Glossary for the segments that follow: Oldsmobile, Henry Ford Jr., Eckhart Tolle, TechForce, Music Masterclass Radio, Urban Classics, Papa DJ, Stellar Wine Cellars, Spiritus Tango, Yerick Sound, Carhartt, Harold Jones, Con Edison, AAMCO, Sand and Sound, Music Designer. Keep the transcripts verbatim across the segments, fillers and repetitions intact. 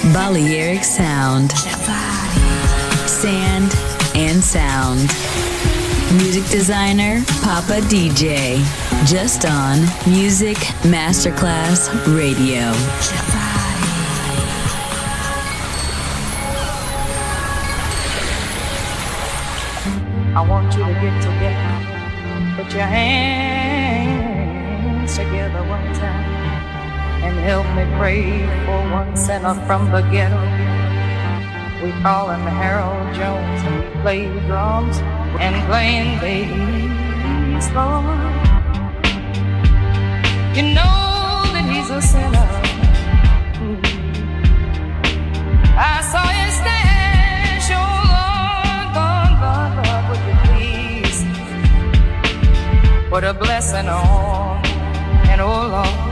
Yerick Sound, Sand and Sound. Music Designer, Papa D J. Just on Music Masterclass Radio. I want you to get together, put your hands together one time, and help me pray for one sinner from the ghetto. We call him Harold Jones, and he plays drums and playing bass, Lord. You know that he's a sinner. I saw his stash, oh Lord, Lord, Lord, Lord, would you please put a blessing on, and oh Lord,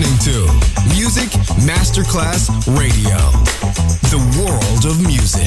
listening to Music Masterclass Radio, the world of music.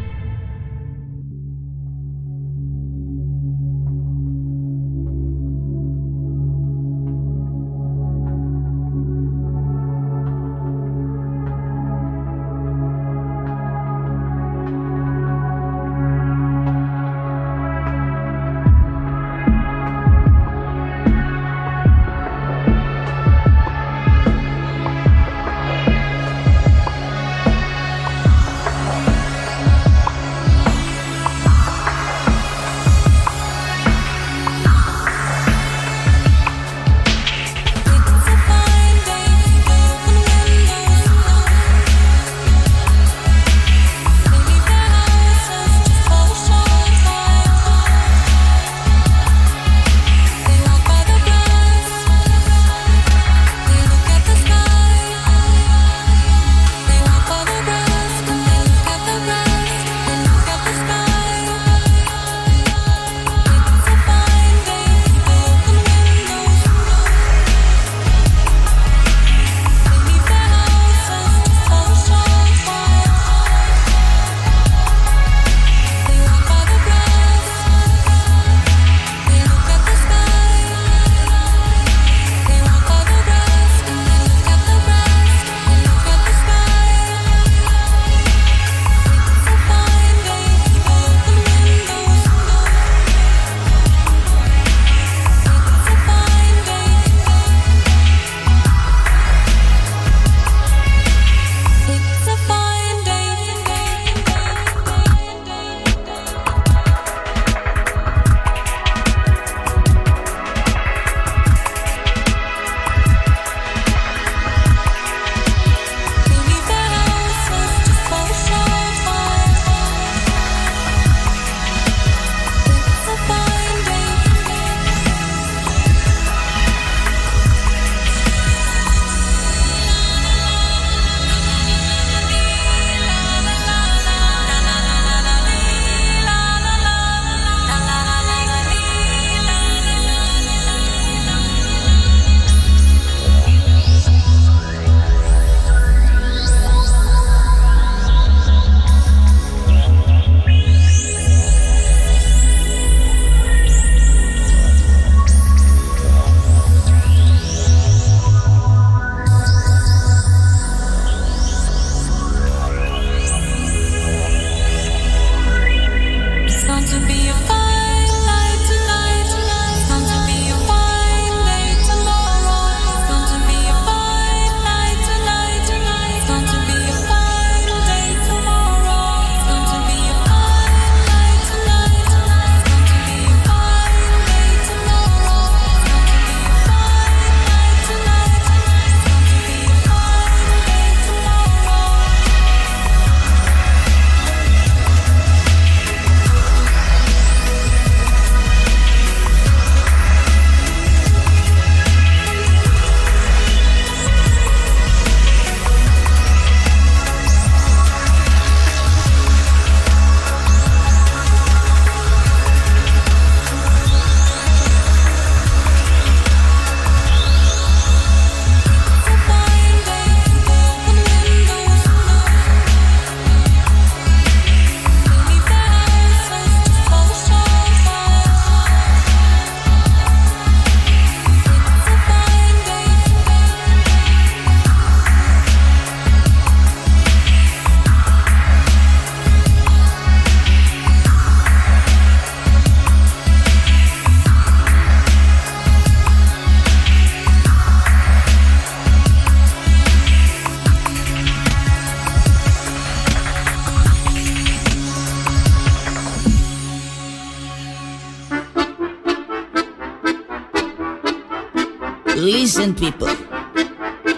Listen, people,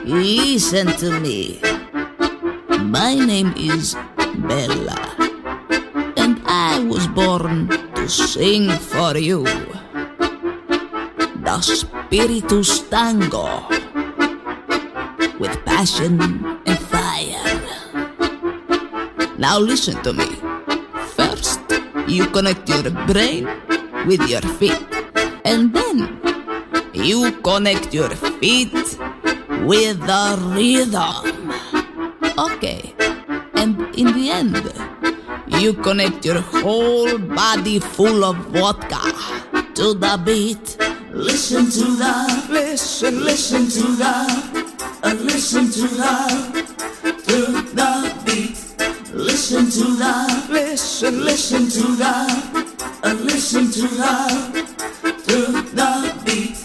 listen to me. My name is Bella, and I was born to sing for you. The Spiritus Tango, with passion and fire. Now listen to me. First, you connect your brain with your feet, and then you connect your feet with the rhythm. Okay, and in the end, you connect your whole body full of vodka to the beat. Listen to the, listen, listen to the, uh, listen to the, to the beat. Listen to the, listen, listen to the, uh, listen to the, to the beat.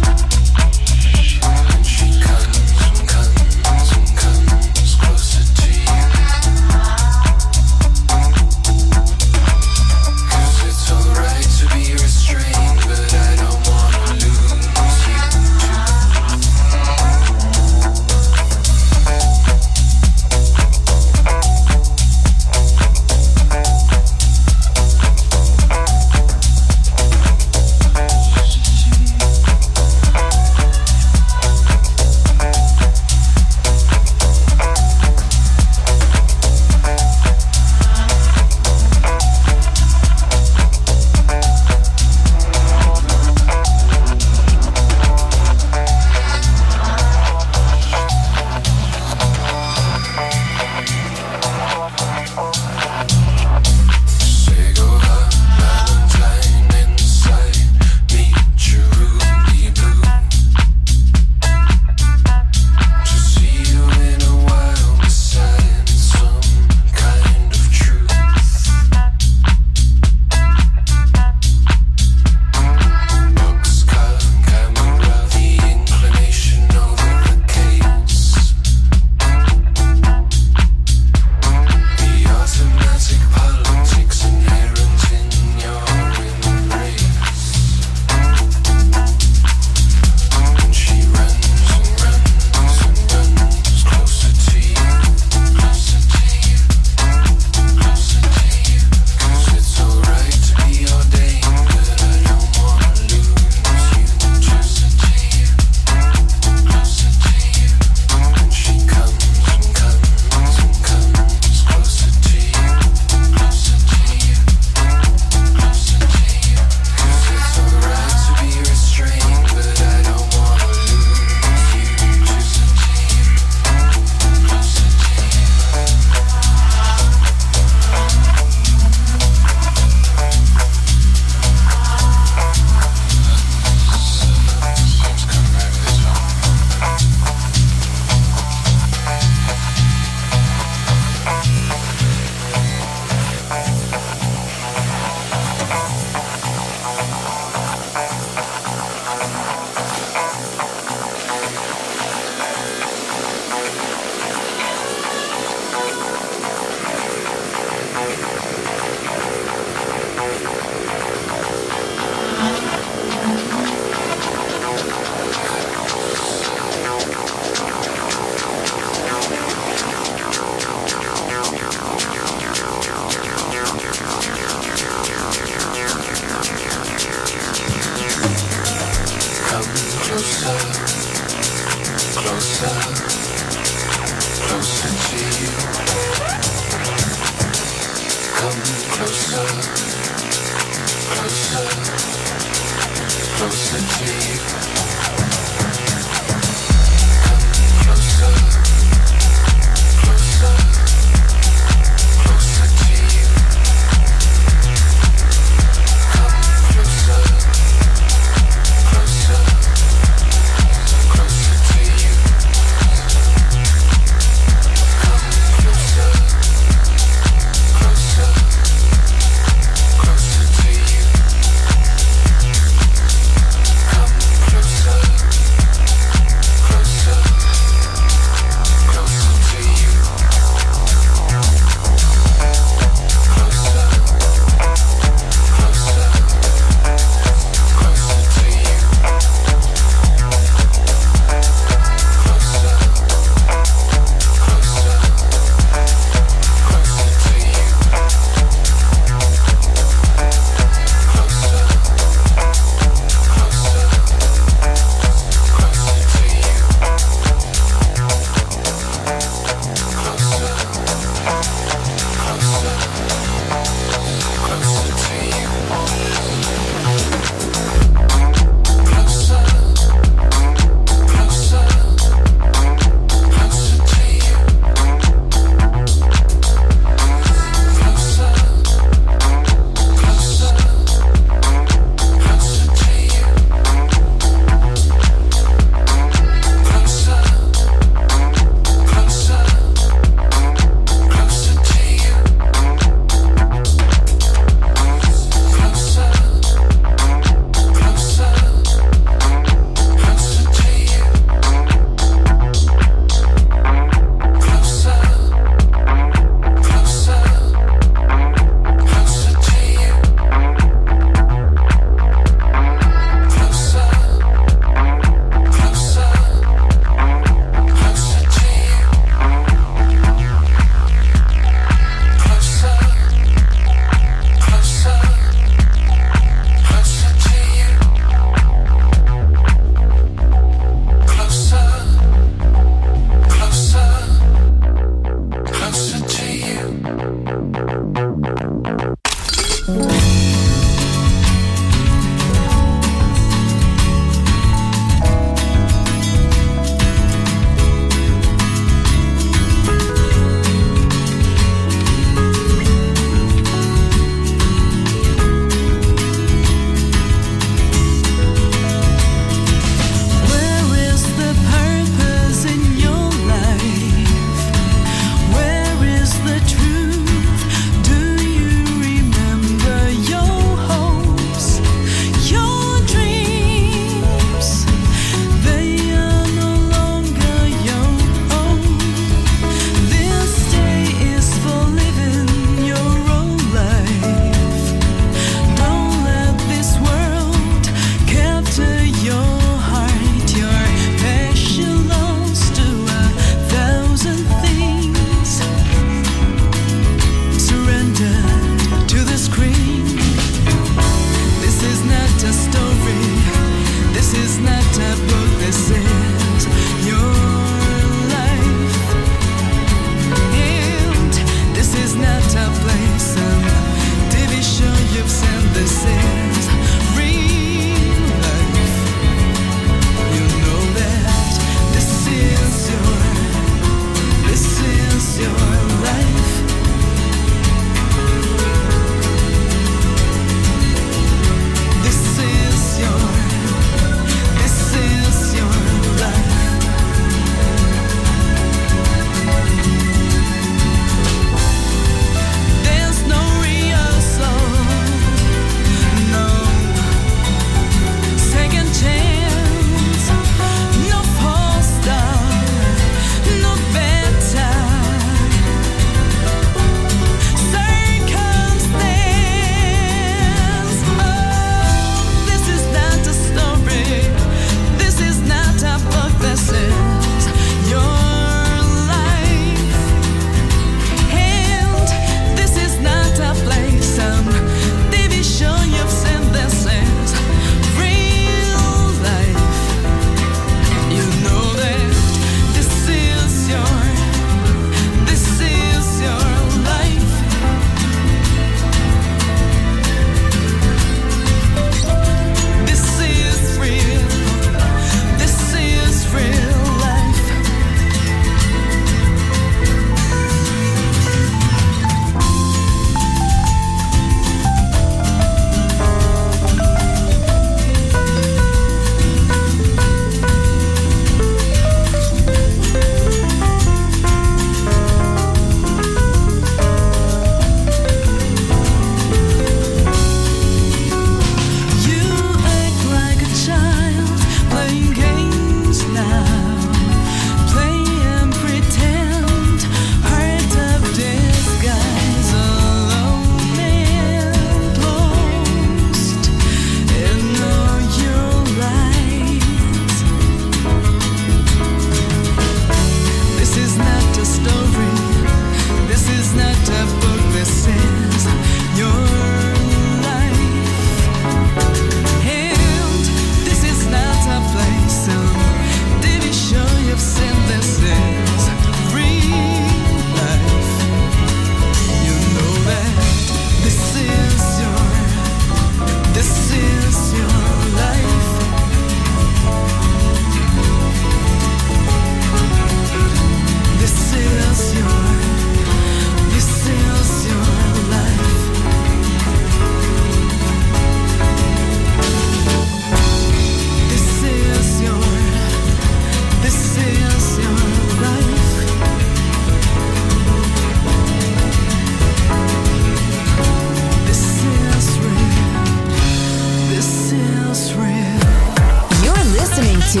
to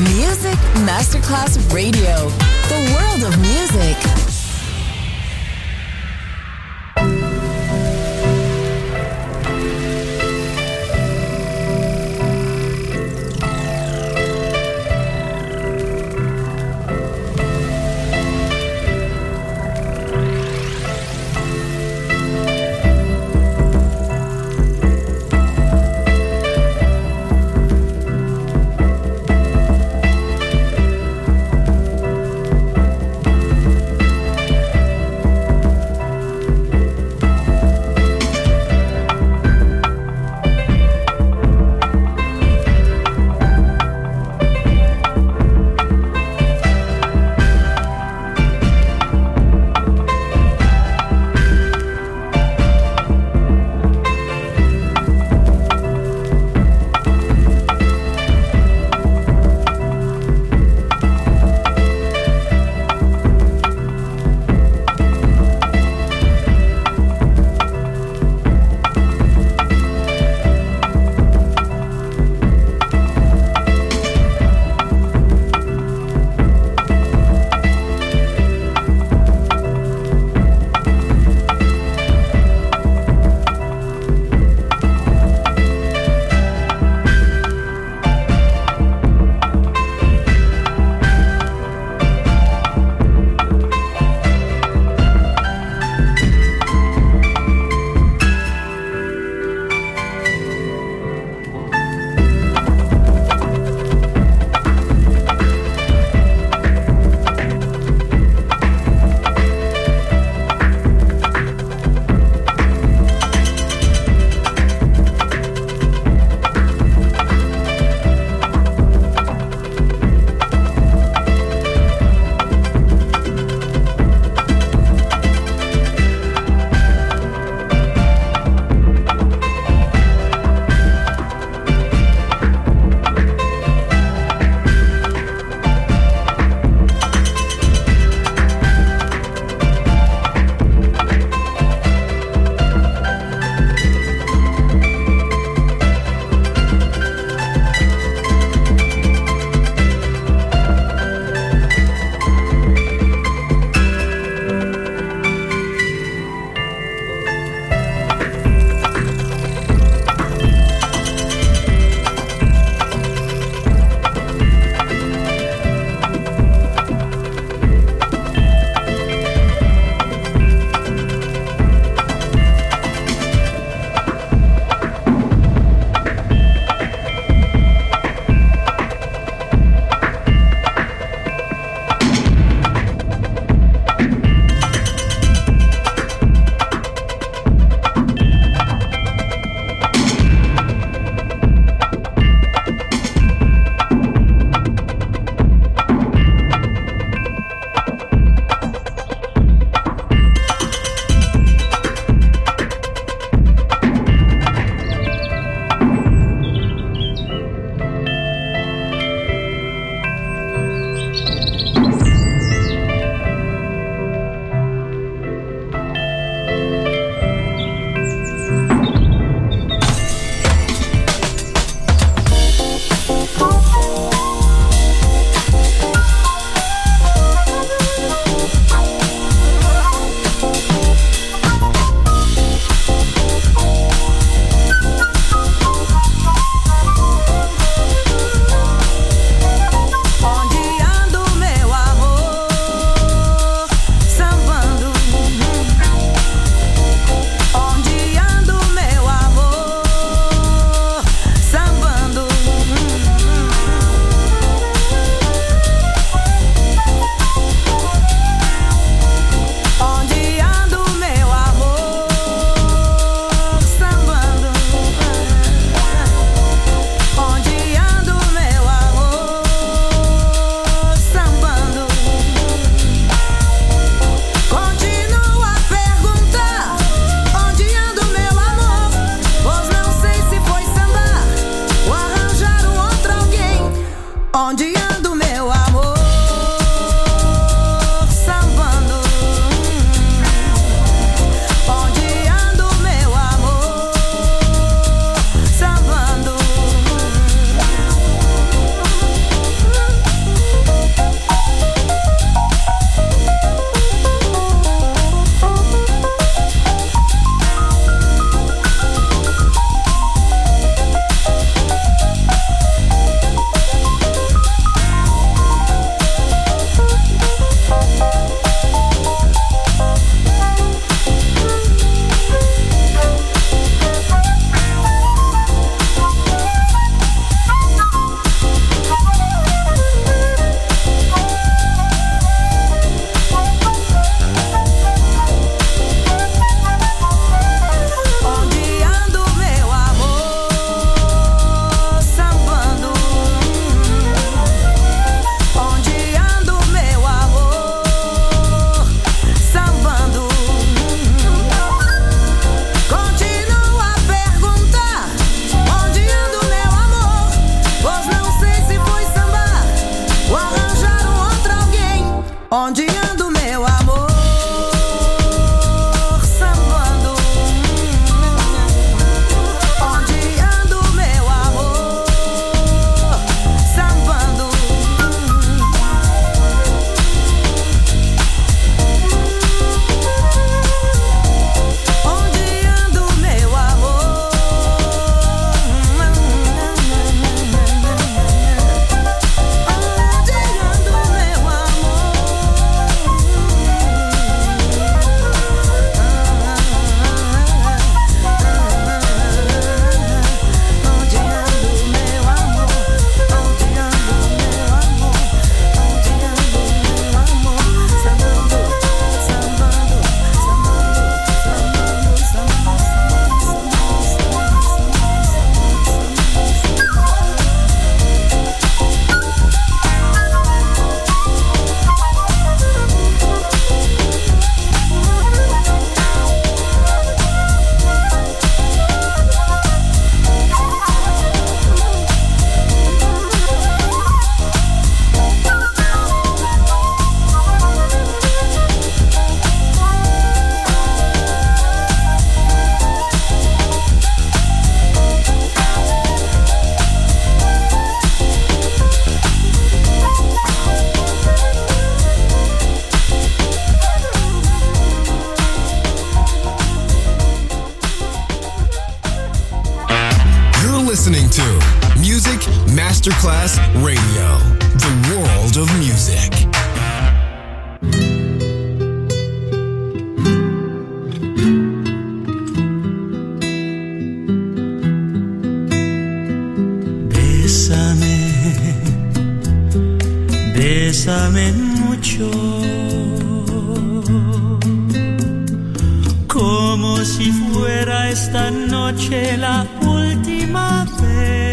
Music Masterclass Radio, the world of music. onde anda o meu amor? Masterclass Radio, the world of music. Bésame, bésame mucho, como si fuera esta noche la última vez.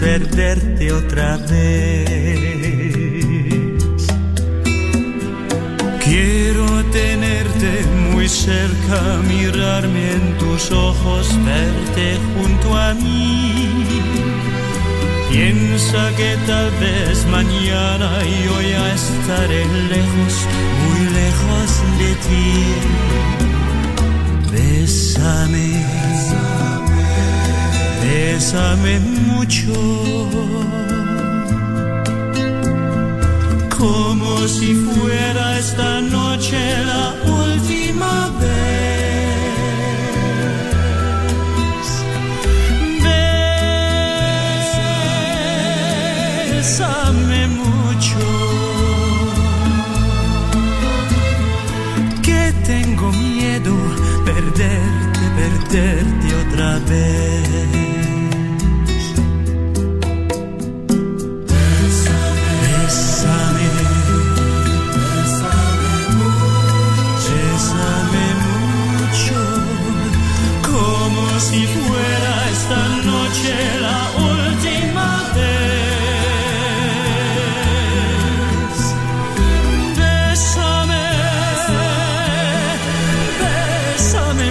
Perderte, perderte otra vez. Quiero tenerte muy cerca, mirarme en tus ojos, verte junto a mí. Piensa que tal vez mañana yo ya estaré lejos, muy lejos de ti. Bésame. Bésame mucho, como si fuera esta noche la última vez. Bésame mucho, que tengo miedo perderte, perderte otra vez. Si fuera esta noche la última vez. Bésame, bésame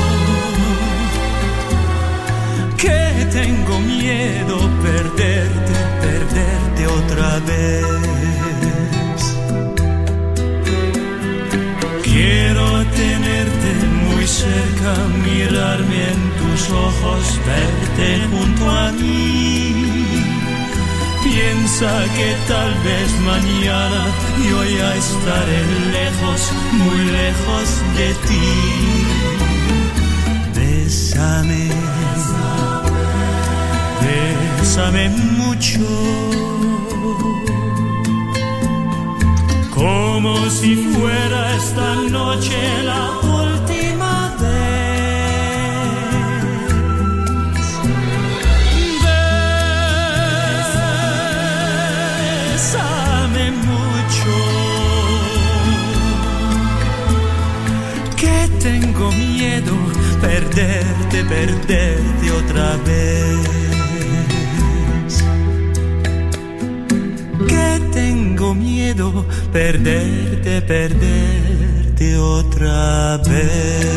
mucho, que tengo miedo perderte, perderte otra vez. Quiero tenerte cerca, mirarme en tus ojos, verte junto a mí. Piensa que tal vez mañana yo ya estaré lejos, muy lejos de ti. Bésame, bésame mucho, como si fuera esta noche la última. Bésame mucho, que tengo miedo perderte, perderte otra vez. Que tengo perderte, perderte otra vez.